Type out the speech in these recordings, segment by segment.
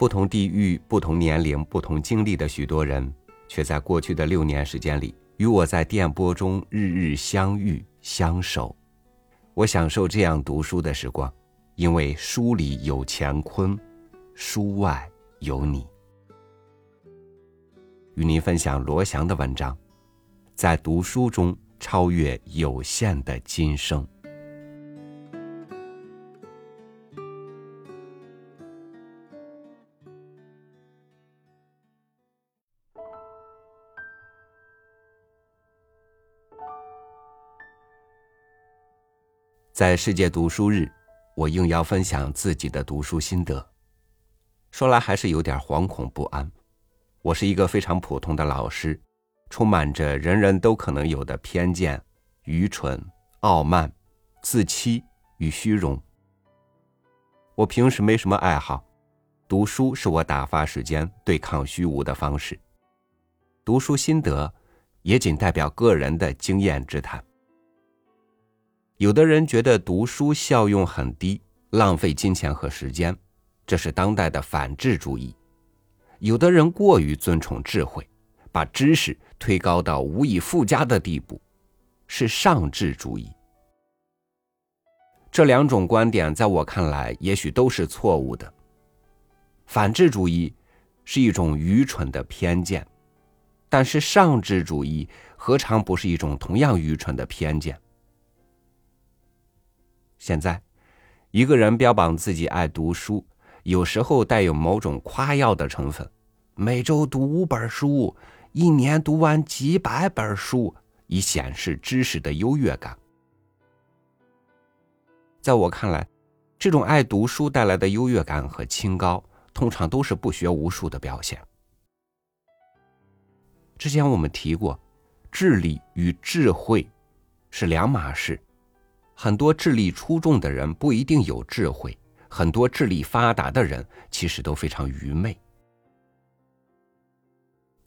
不同地域、不同年龄、不同经历的许多人，却在过去的6年时间里，与我在电波中日日相遇相守。我享受这样读书的时光，因为书里有乾坤，书外有你。与您分享罗翔的文章，在读书中超越有限的今生。在世界读书日，我应邀分享自己的读书心得。说来还是有点惶恐不安。我是一个非常普通的老师，充满着人人都可能有的偏见、愚蠢、傲慢、自欺与虚荣。我平时没什么爱好，读书是我打发时间、对抗虚无的方式。读书心得也仅代表个人的经验之谈。有的人觉得读书效用很低，浪费金钱和时间，这是当代的反智主义。有的人过于尊崇智慧，把知识推高到无以复加的地步，是上智主义。这两种观点在我看来也许都是错误的。反智主义是一种愚蠢的偏见，但是上智主义何尝不是一种同样愚蠢的偏见？现在，一个人标榜自己爱读书，有时候带有某种夸耀的成分，每周读5本书，1年读完几百本书，以显示知识的优越感。在我看来，这种爱读书带来的优越感和清高，通常都是不学无术的表现。之前我们提过，智力与智慧是两码事。很多智力出众的人不一定有智慧，很多智力发达的人其实都非常愚昧。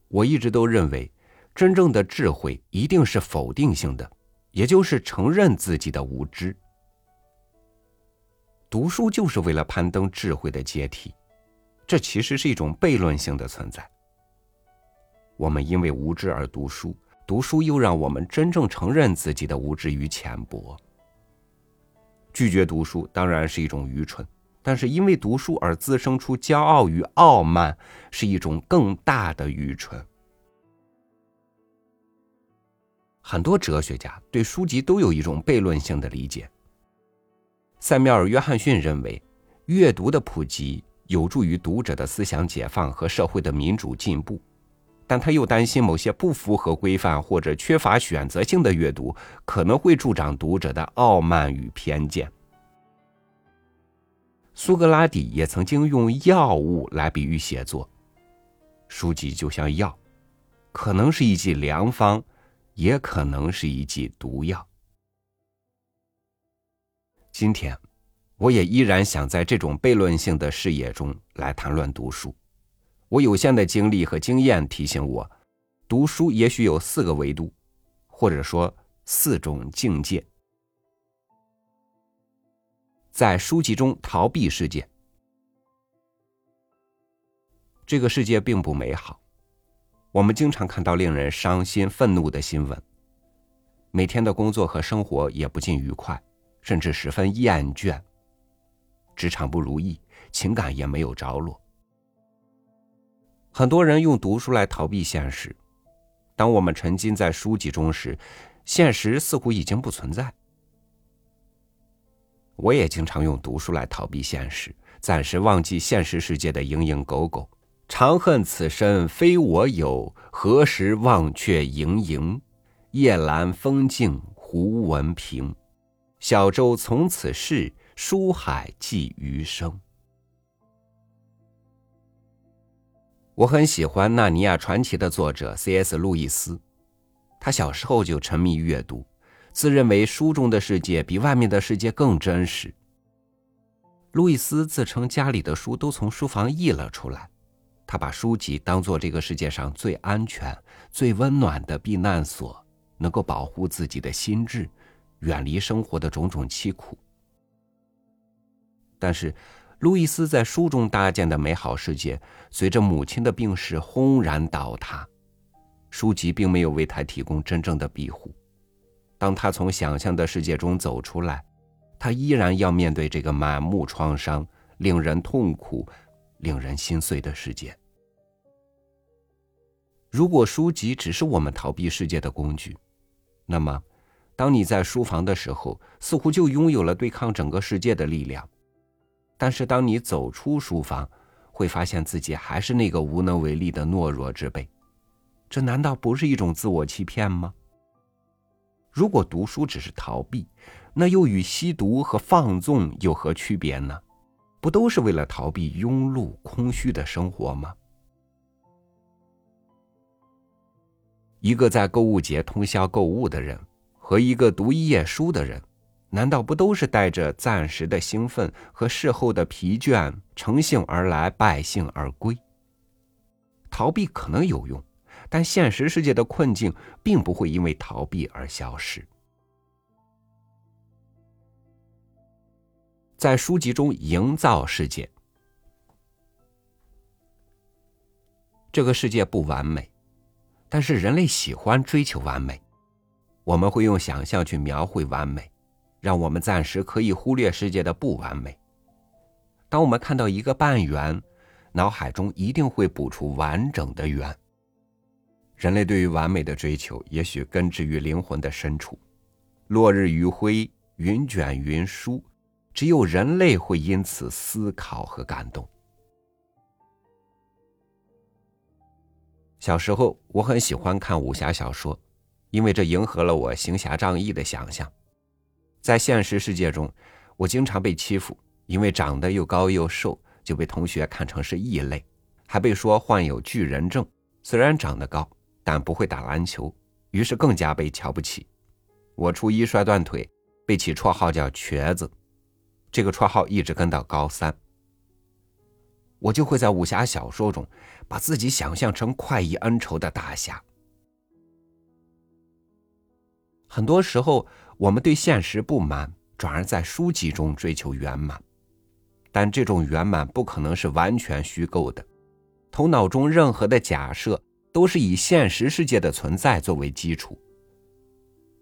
我一直都认为，真正的智慧一定是否定性的，也就是承认自己的无知。读书就是为了攀登智慧的阶梯，这其实是一种悖论性的存在。我们因为无知而读书，读书又让我们真正承认自己的无知与浅薄。拒绝读书当然是一种愚蠢，但是因为读书而滋生出骄傲与傲慢，是一种更大的愚蠢。很多哲学家对书籍都有一种悖论性的理解。塞缪尔·约翰逊认为，阅读的普及有助于读者的思想解放和社会的民主进步，但他又担心某些不符合规范或者缺乏选择性的阅读可能会助长读者的傲慢与偏见。苏格拉底也曾经用药物来比喻写作，书籍就像药，可能是一剂良方，也可能是一剂毒药。今天，我也依然想在这种悖论性的视野中来谈论读书。我有限的经历和经验提醒我，读书也许有4个维度，或者说4种境界。在书籍中逃避世界，这个世界并不美好。我们经常看到令人伤心、愤怒的新闻，每天的工作和生活也不尽愉快，甚至十分厌倦。职场不如意，情感也没有着落。很多人用读书来逃避现实，当我们沉浸在书籍中时，现实似乎已经不存在。我也经常用读书来逃避现实，暂时忘记现实世界的蝇营狗苟。长恨此身非我有，何时忘却营营？夜阑风静胡文平，小舟从此逝，书海寄余生。我很喜欢《纳尼亚传奇》的作者 C.S. 路易斯，他小时候就沉迷阅读，自认为书中的世界比外面的世界更真实。路易斯自称家里的书都从书房溢了出来，他把书籍当作这个世界上最安全、最温暖的避难所，能够保护自己的心智，远离生活的种种凄苦。但是路易斯在书中搭建的美好世界，随着母亲的病逝轰然倒塌。书籍并没有为他提供真正的庇护。当他从想象的世界中走出来，他依然要面对这个满目创伤、令人痛苦、令人心碎的世界。如果书籍只是我们逃避世界的工具，那么当你在书房的时候，似乎就拥有了对抗整个世界的力量。但是当你走出书房，会发现自己还是那个无能为力的懦弱之辈。这难道不是一种自我欺骗吗？如果读书只是逃避，那又与吸毒和放纵有何区别呢？不都是为了逃避庸碌空虚的生活吗？一个在购物节通宵购物的人和一个读一页书的人，难道不都是带着暂时的兴奋和事后的疲倦，乘兴而来，败兴而归？逃避可能有用，但现实世界的困境并不会因为逃避而消失。在书籍中营造世界。这个世界不完美，但是人类喜欢追求完美，我们会用想象去描绘完美，让我们暂时可以忽略世界的不完美。当我们看到一个半圆，脑海中一定会补出完整的圆。人类对于完美的追求，也许根植于灵魂的深处。落日余晖，云卷云舒，只有人类会因此思考和感动。小时候我很喜欢看武侠小说，因为这迎合了我行侠仗义的想象。在现实世界中，我经常被欺负，因为长得又高又瘦，就被同学看成是异类，还被说患有巨人症，虽然长得高，但不会打篮球，于是更加被瞧不起。我初一摔断腿，被起绰号叫瘸子，这个绰号一直跟到高三。我就会在武侠小说中把自己想象成快意恩仇的大侠。很多时候我们对现实不满，转而在书籍中追求圆满，但这种圆满不可能是完全虚构的，头脑中任何的假设都是以现实世界的存在作为基础。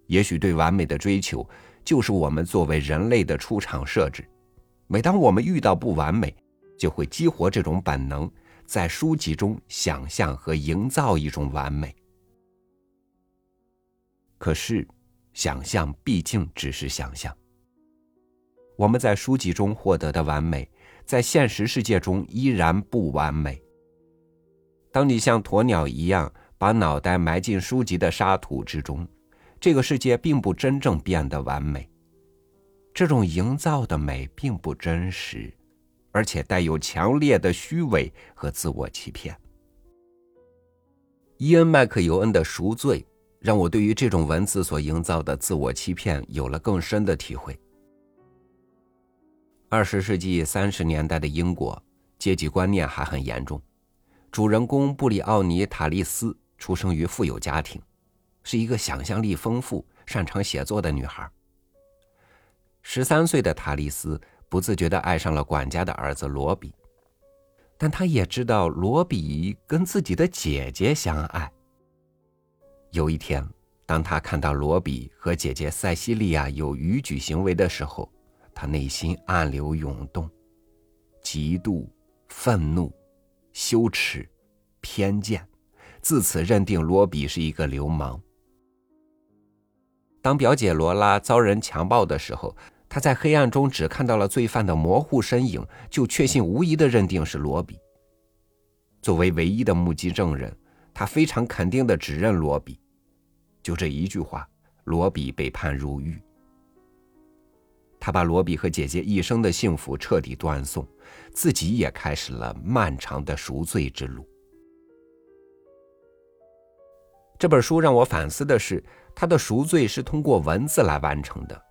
也许对完美的追求就是我们作为人类的出厂设置，每当我们遇到不完美，就会激活这种本能，在书籍中想象和营造一种完美。可是，想象毕竟只是想象。我们在书籍中获得的完美，在现实世界中依然不完美。当你像鸵鸟一样把脑袋埋进书籍的沙土之中，这个世界并不真正变得完美。这种营造的美并不真实，而且带有强烈的虚伪和自我欺骗。伊恩·麦克尤恩的《赎罪》让我对于这种文字所营造的自我欺骗有了更深的体会。20世纪30年代的英国，阶级观念还很严重。主人公布里奥尼·塔利斯出生于富有家庭，是一个想象力丰富、擅长写作的女孩。13岁的塔利斯不自觉地爱上了管家的儿子罗比，但他也知道罗比跟自己的姐姐相爱。有一天，当他看到罗比和姐姐塞西利亚有逾矩行为的时候，他内心暗流涌动，嫉妒、愤怒、羞耻、偏见，自此认定罗比是一个流氓。当表姐罗拉遭人强暴的时候，他在黑暗中只看到了罪犯的模糊身影，就确信无疑地认定是罗比。作为唯一的目击证人，他非常肯定地指认罗比。就这一句话，罗比被判入狱。他把罗比和姐姐一生的幸福彻底断送，自己也开始了漫长的赎罪之路。这本书让我反思的是，他的赎罪是通过文字来完成的。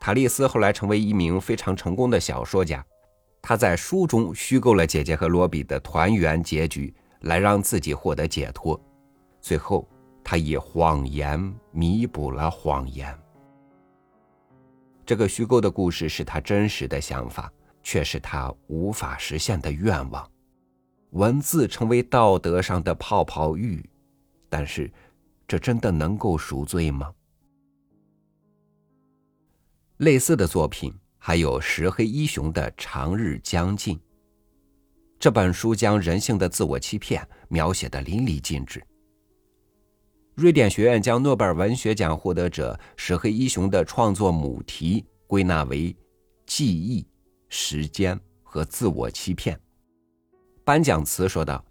塔利斯后来成为一名非常成功的小说家，他在书中虚构了姐姐和罗比的团圆结局，来让自己获得解脱。最后，他以谎言弥补了谎言。这个虚构的故事是他真实的想法，却是他无法实现的愿望。文字成为道德上的泡泡浴，但是这真的能够赎罪吗？类似的作品还有石黑一雄的《长日将近》。这本书将人性的自我欺骗描写得淋漓尽致。瑞典学院将诺贝尔文学奖获得者石黑一雄的创作母题归纳为记忆、时间和自我欺骗。颁奖词说道，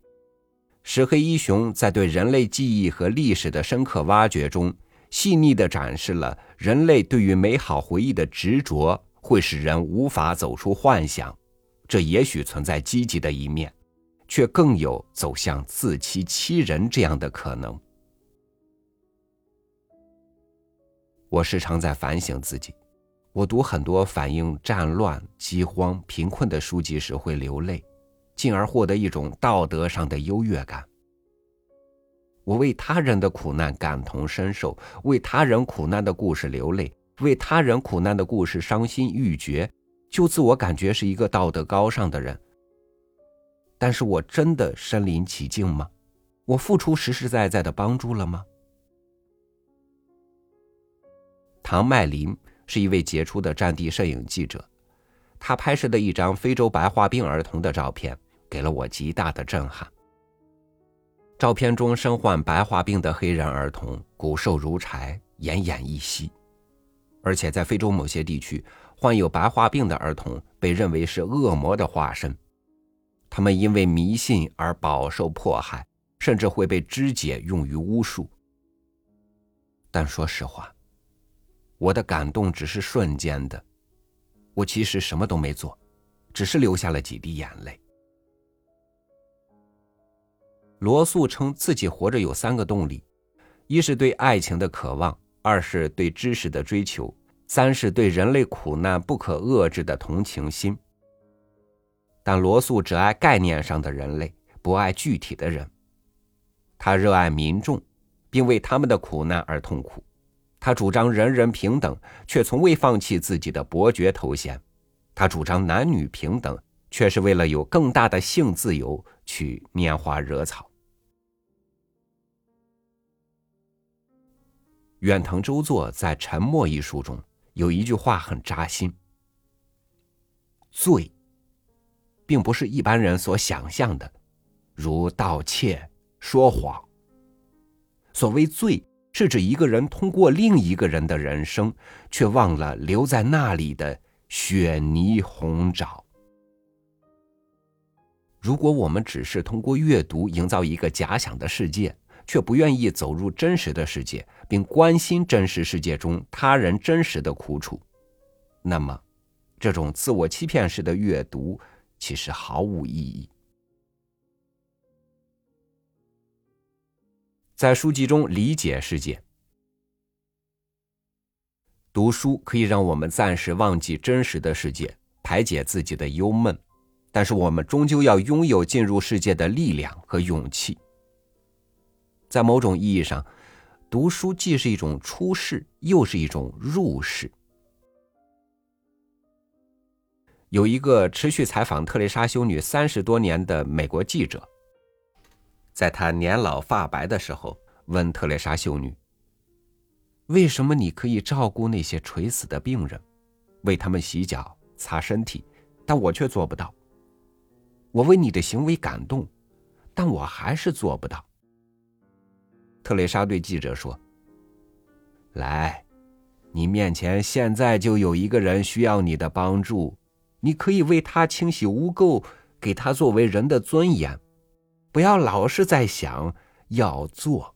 石黑一雄在对人类记忆和历史的深刻挖掘中，细腻地展示了人类对于美好回忆的执着会使人无法走出幻想，这也许存在积极的一面，却更有走向自欺欺人这样的可能。我时常在反省自己，我读很多反映战乱、饥荒、贫困的书籍时会流泪，进而获得一种道德上的优越感。我为他人的苦难感同身受，为他人苦难的故事流泪，为他人苦难的故事伤心欲绝，就自我感觉是一个道德高尚的人。但是我真的身临其境吗？我付出实实在在的帮助了吗？唐麦林是一位杰出的战地摄影记者，他拍摄的一张非洲白化病儿童的照片给了我极大的震撼。照片中身患白化病的黑人儿童骨瘦如柴，奄奄一息，而且在非洲某些地区，患有白化病的儿童被认为是恶魔的化身，他们因为迷信而饱受迫害，甚至会被肢解用于巫术。但说实话，我的感动只是瞬间的，我其实什么都没做，只是流下了几滴眼泪。罗素称自己活着有3个动力，一是对爱情的渴望，2是对知识的追求，3是对人类苦难不可遏制的同情心。但罗素只爱概念上的人类，不爱具体的人。他热爱民众，并为他们的苦难而痛苦。他主张人人平等，却从未放弃自己的伯爵头衔。他主张男女平等，却是为了有更大的性自由去拈花惹草。远藤周作在《沉默》一书中有一句话很扎心：罪，并不是一般人所想象的，如盗窃、说谎。所谓罪，是指一个人通过另一个人的人生，却忘了留在那里的雪泥红沼。如果我们只是通过阅读营造一个假想的世界，却不愿意走入真实的世界，并关心真实世界中他人真实的苦楚，那么这种自我欺骗式的阅读其实毫无意义。在书籍中理解世界，读书可以让我们暂时忘记真实的世界，排解自己的忧闷，但是我们终究要拥有进入世界的力量和勇气。在某种意义上，读书既是一种出世，又是一种入世。有一个持续采访特蕾莎修女30多年的美国记者，在他年老发白的时候问特蕾莎修女，为什么你可以照顾那些垂死的病人，为他们洗脚擦身体，但我却做不到。我为你的行为感动，但我还是做不到。特蕾莎对记者说，来，你面前现在就有一个人需要你的帮助，你可以为他清洗污垢，给他作为人的尊严，不要老是在想要做。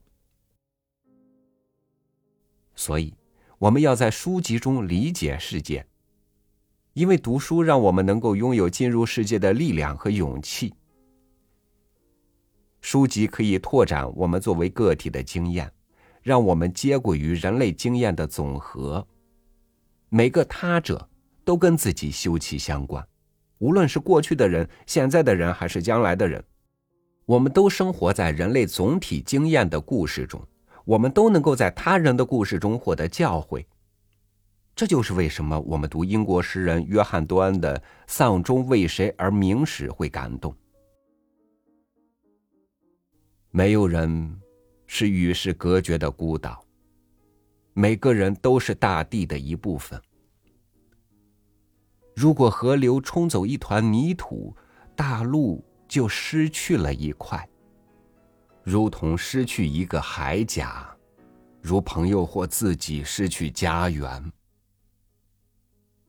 所以我们要在书籍中理解世界，因为读书让我们能够拥有进入世界的力量和勇气。书籍可以拓展我们作为个体的经验，让我们接轨于人类经验的总和。每个他者都跟自己休戚相关，无论是过去的人、现在的人还是将来的人，我们都生活在人类总体经验的故事中，我们都能够在他人的故事中获得教诲。这就是为什么我们读英国诗人约翰·多安的《丧钟为谁而鸣时》会感动。没有人是与世隔绝的孤岛，每个人都是大地的一部分。如果河流冲走一团泥土，大陆就失去了一块，如同失去一个海甲，如朋友或自己失去家园。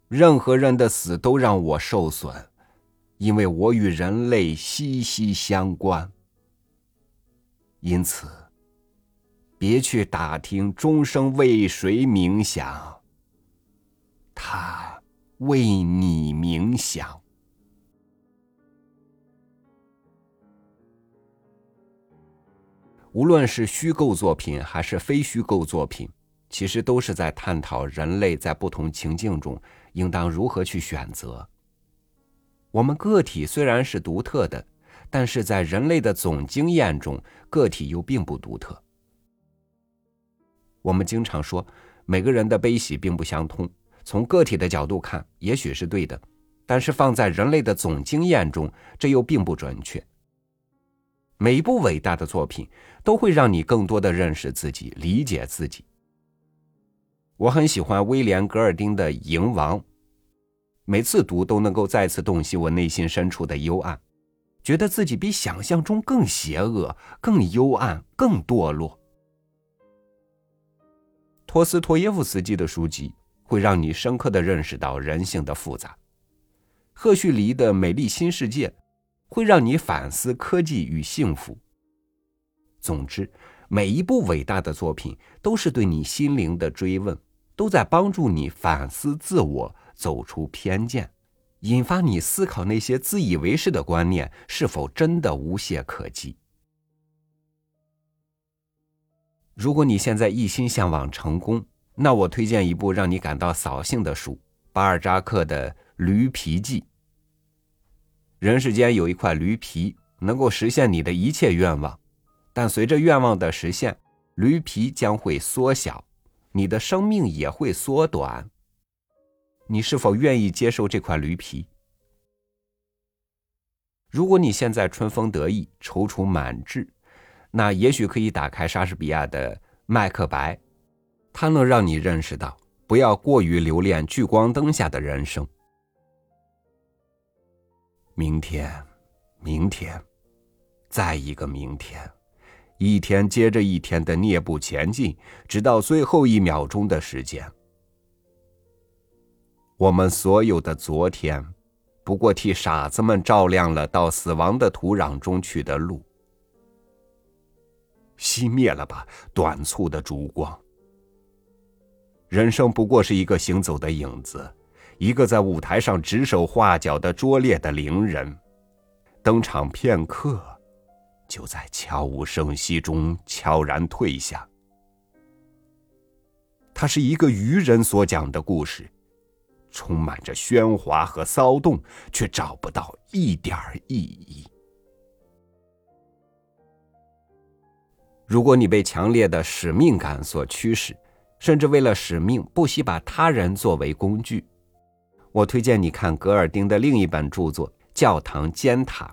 任何人的死都让我受损，因为我与人类息息相关。因此，别去打听钟声为谁鸣响，它为你鸣响。无论是虚构作品还是非虚构作品，其实都是在探讨人类在不同情境中应当如何去选择。我们个体虽然是独特的，但是在人类的总经验中，个体又并不独特。我们经常说，每个人的悲喜并不相通，从个体的角度看，也许是对的，但是放在人类的总经验中，这又并不准确。每一部伟大的作品都会让你更多的认识自己，理解自己。我很喜欢威廉·格尔丁的《蝇王》，每次读都能够再次洞悉我内心深处的幽暗，觉得自己比想象中更邪恶、更幽暗、更堕落。托斯托耶夫斯基的书籍会让你深刻地认识到人性的复杂，赫胥黎的《美丽新世界》会让你反思科技与幸福。总之，每一部伟大的作品都是对你心灵的追问，都在帮助你反思自我，走出偏见，引发你思考那些自以为是的观念是否真的无懈可击。如果你现在一心向往成功，那我推荐一部让你感到扫兴的书，巴尔扎克的《驴皮记》。人世间有一块驴皮，能够实现你的一切愿望，但随着愿望的实现，驴皮将会缩小，你的生命也会缩短。你是否愿意接受这块驴皮？如果你现在春风得意，踌躇满志，那也许可以打开莎士比亚的《麦克白》，它能让你认识到，不要过于留恋聚光灯下的人生。明天，明天，再一个明天，一天接着一天的蹑步前进，直到最后一秒钟的时间。我们所有的昨天，不过替傻子们照亮了到死亡的土壤中去的路。熄灭了吧，短促的烛光。人生不过是一个行走的影子，一个在舞台上指手画脚的拙劣的伶人，登场片刻，就在悄无声息中悄然退下。它是一个愚人所讲的故事，充满着喧哗和骚动，却找不到一点意义。如果你被强烈的使命感所驱使，甚至为了使命不惜把他人作为工具，我推荐你看格尔丁的另一本著作《教堂尖塔》。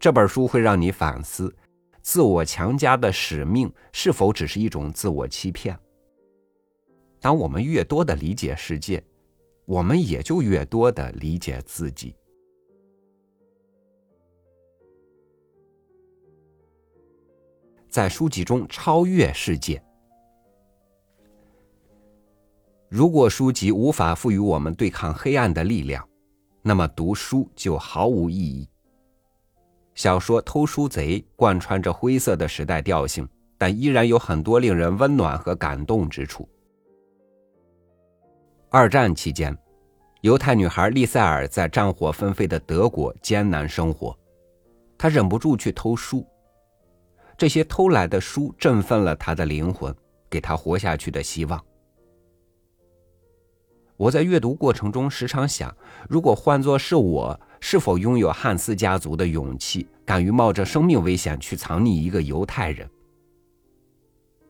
这本书会让你反思，自我强加的使命是否只是一种自我欺骗。当我们越多地理解世界，我们也就越多地理解自己。在书籍中超越世界。如果书籍无法赋予我们对抗黑暗的力量，那么读书就毫无意义。小说《偷书贼》贯穿着灰色的时代调性，但依然有很多令人温暖和感动之处。二战期间，犹太女孩丽塞尔在战火纷飞的德国艰难生活，她忍不住去偷书。这些偷来的书振奋了她的灵魂，给她活下去的希望。我在阅读过程中时常想，如果换作是我，是否拥有汉斯家族的勇气，敢于冒着生命危险去藏匿一个犹太人？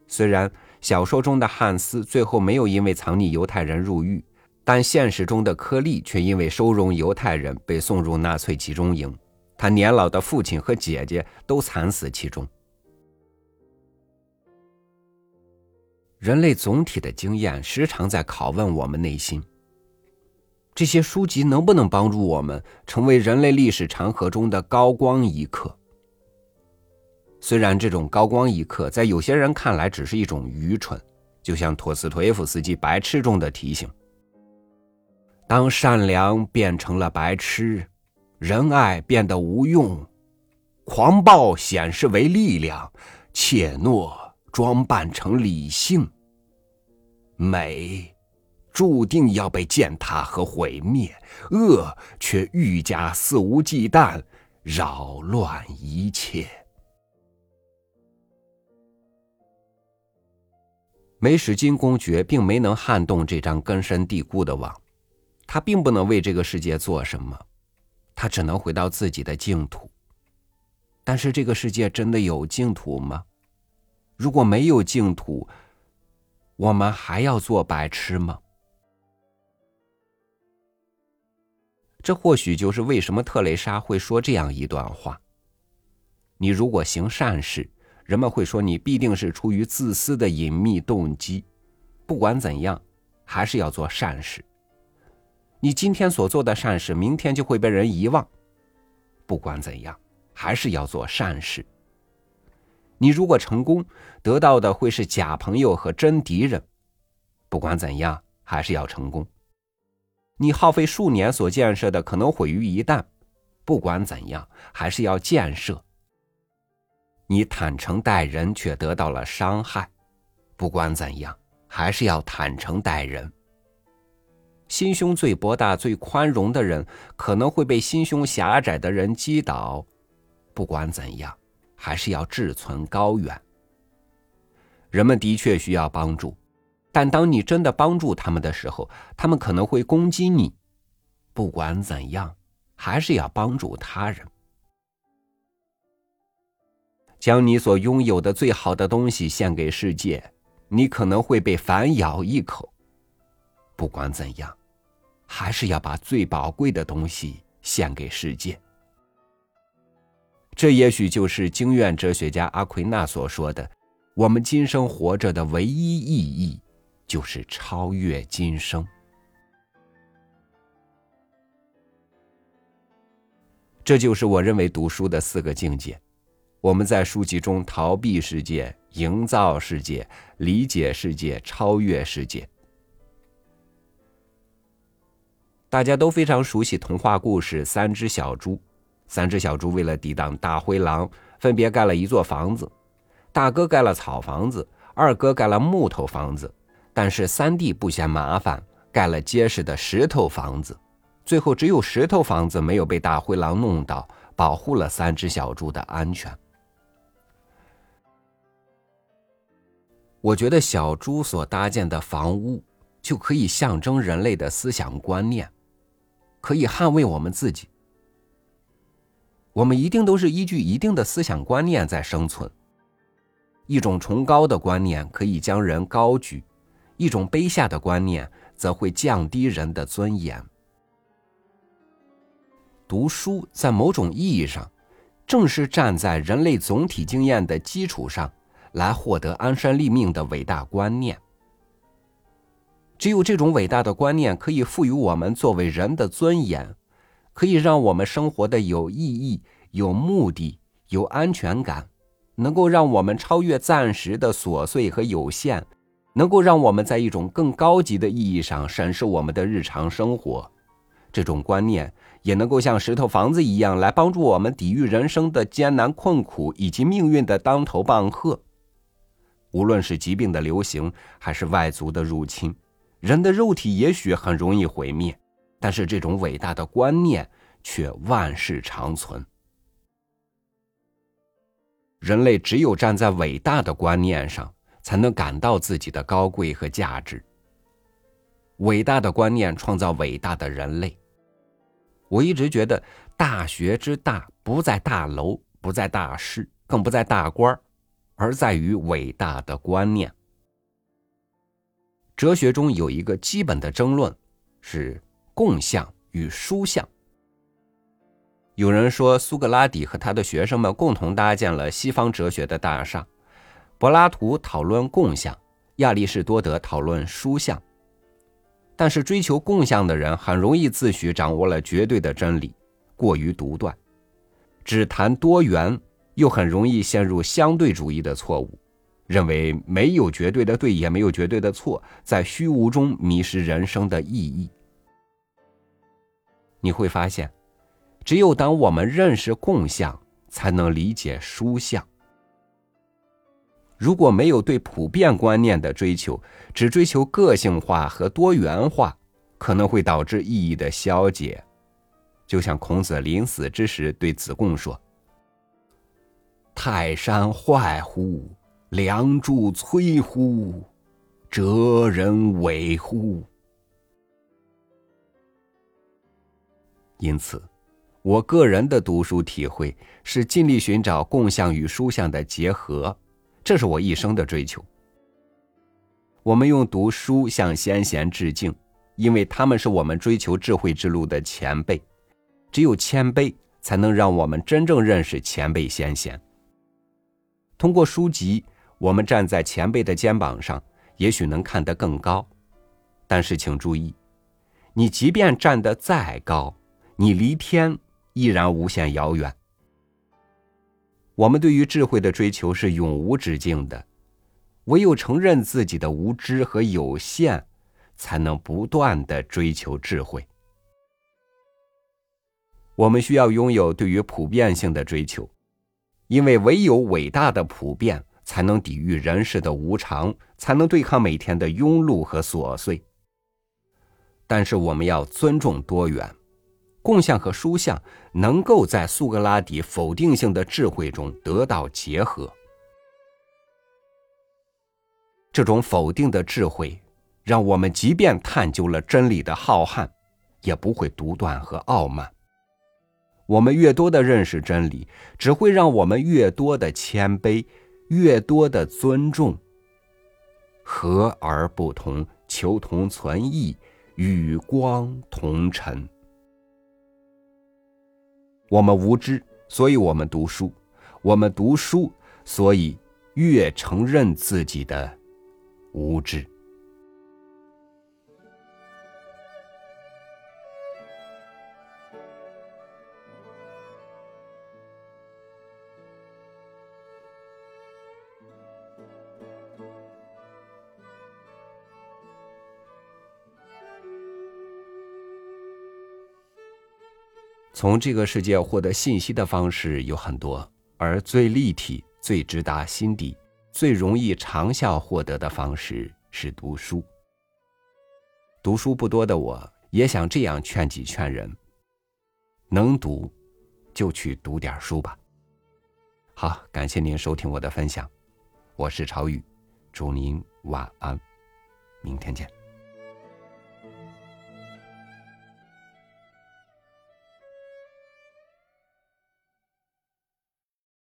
虽然小说中的汉斯最后没有因为藏匿犹太人入狱，但现实中的科利却因为收容犹太人被送入纳粹集中营，他年老的父亲和姐姐都惨死其中。人类总体的经验时常在拷问我们内心，这些书籍能不能帮助我们成为人类历史长河中的高光一刻？虽然这种高光一刻在有些人看来只是一种愚蠢，就像陀思妥耶夫斯基《白痴》中的提醒，当善良变成了白痴，仁爱变得无用，狂暴显示为力量，怯懦装扮成理性，美注定要被践踏和毁灭，恶却愈加肆无忌惮，扰乱一切。梅什金公爵并没能撼动这张根深蒂固的网，他并不能为这个世界做什么，他只能回到自己的净土。但是这个世界真的有净土吗？如果没有净土，我们还要做白痴吗？这或许就是为什么特蕾莎会说这样一段话：你如果行善事，人们会说你必定是出于自私的隐秘动机，不管怎样，还是要做善事。你今天所做的善事，明天就会被人遗忘，不管怎样，还是要做善事。你如果成功，得到的会是假朋友和真敌人，不管怎样，还是要成功。你耗费数年所建设的可能毁于一旦，不管怎样，还是要建设。你坦诚待人却得到了伤害，不管怎样，还是要坦诚待人。心胸最博大最宽容的人可能会被心胸狭窄的人击倒，不管怎样，还是要志存高远。人们的确需要帮助，但当你真的帮助他们的时候，他们可能会攻击你，不管怎样，还是要帮助他人。将你所拥有的最好的东西献给世界，你可能会被反咬一口，不管怎样，还是要把最宝贵的东西献给世界。这也许就是经验哲学家阿奎那所说的，我们今生活着的唯一意义就是超越今生。这就是我认为读书的4个境界。我们在书籍中逃避世界，营造世界，理解世界，超越世界。大家都非常熟悉童话故事《三只小猪》。三只小猪为了抵挡大灰狼，分别盖了一座房子。大哥盖了草房子，二哥盖了木头房子，但是三弟不嫌麻烦，盖了结实的石头房子。最后只有石头房子没有被大灰狼弄倒，保护了三只小猪的安全。我觉得小猪所搭建的房屋就可以象征人类的思想观念，可以捍卫我们自己。我们一定都是依据一定的思想观念在生存。一种崇高的观念可以将人高举，一种卑下的观念则会降低人的尊严。读书在某种意义上，正是站在人类总体经验的基础上，来获得安身立命的伟大观念。只有这种伟大的观念可以赋予我们作为人的尊严，可以让我们生活的有意义、有目的、有安全感，能够让我们超越暂时的琐碎和有限，能够让我们在一种更高级的意义上审视我们的日常生活。这种观念也能够像石头房子一样，来帮助我们抵御人生的艰难困苦以及命运的当头棒喝。无论是疾病的流行，还是外族的入侵，人的肉体也许很容易毁灭，但是这种伟大的观念却万世长存。人类只有站在伟大的观念上，才能感到自己的高贵和价值。伟大的观念创造伟大的人类。我一直觉得大学之大，不在大楼，不在大师，更不在大官，而在于伟大的观念。哲学中有一个基本的争论是共相与殊相。有人说苏格拉底和他的学生们共同搭建了西方哲学的大厦，柏拉图讨论共相，亚里士多德讨论殊相。但是追求共相的人很容易自诩掌握了绝对的真理，过于独断，只谈多元，又很容易陷入相对主义的错误，认为没有绝对的对，也没有绝对的错，在虚无中迷失人生的意义。你会发现，只有当我们认识共相，才能理解殊相。如果没有对普遍观念的追求，只追求个性化和多元化，可能会导致意义的消解。就像孔子临死之时对子贡说：“泰山坏乎，梁柱摧乎，哲人伪乎。”因此，我个人的读书体会是尽力寻找共相与殊相的结合，这是我一生的追求。我们用读书向先贤致敬，因为他们是我们追求智慧之路的前辈。只有谦卑，才能让我们真正认识前辈先贤。通过书籍，我们站在前辈的肩膀上，也许能看得更高。但是请注意，你即便站得再高，你离天依然无限遥远。我们对于智慧的追求是永无止境的，唯有承认自己的无知和有限，才能不断地追求智慧。我们需要拥有对于普遍性的追求，因为唯有伟大的普遍，才能抵御人世的无常，才能对抗每天的庸碌和琐碎。但是我们要尊重多元。共相和殊相能够在苏格拉底否定性的智慧中得到结合。这种否定的智慧，让我们即便探究了真理的浩瀚，也不会独断和傲慢。我们越多的认识真理，只会让我们越多的谦卑，越多的尊重。和而不同，求同存异，与光同尘。我们无知，所以我们读书；我们读书，所以越承认自己的无知。从这个世界获得信息的方式有很多，而最立体、最直达心底、最容易长效获得的方式是读书。读书不多的我，也想这样劝己劝人：能读，就去读点书吧。好，感谢您收听我的分享，我是朝宇，祝您晚安，明天见。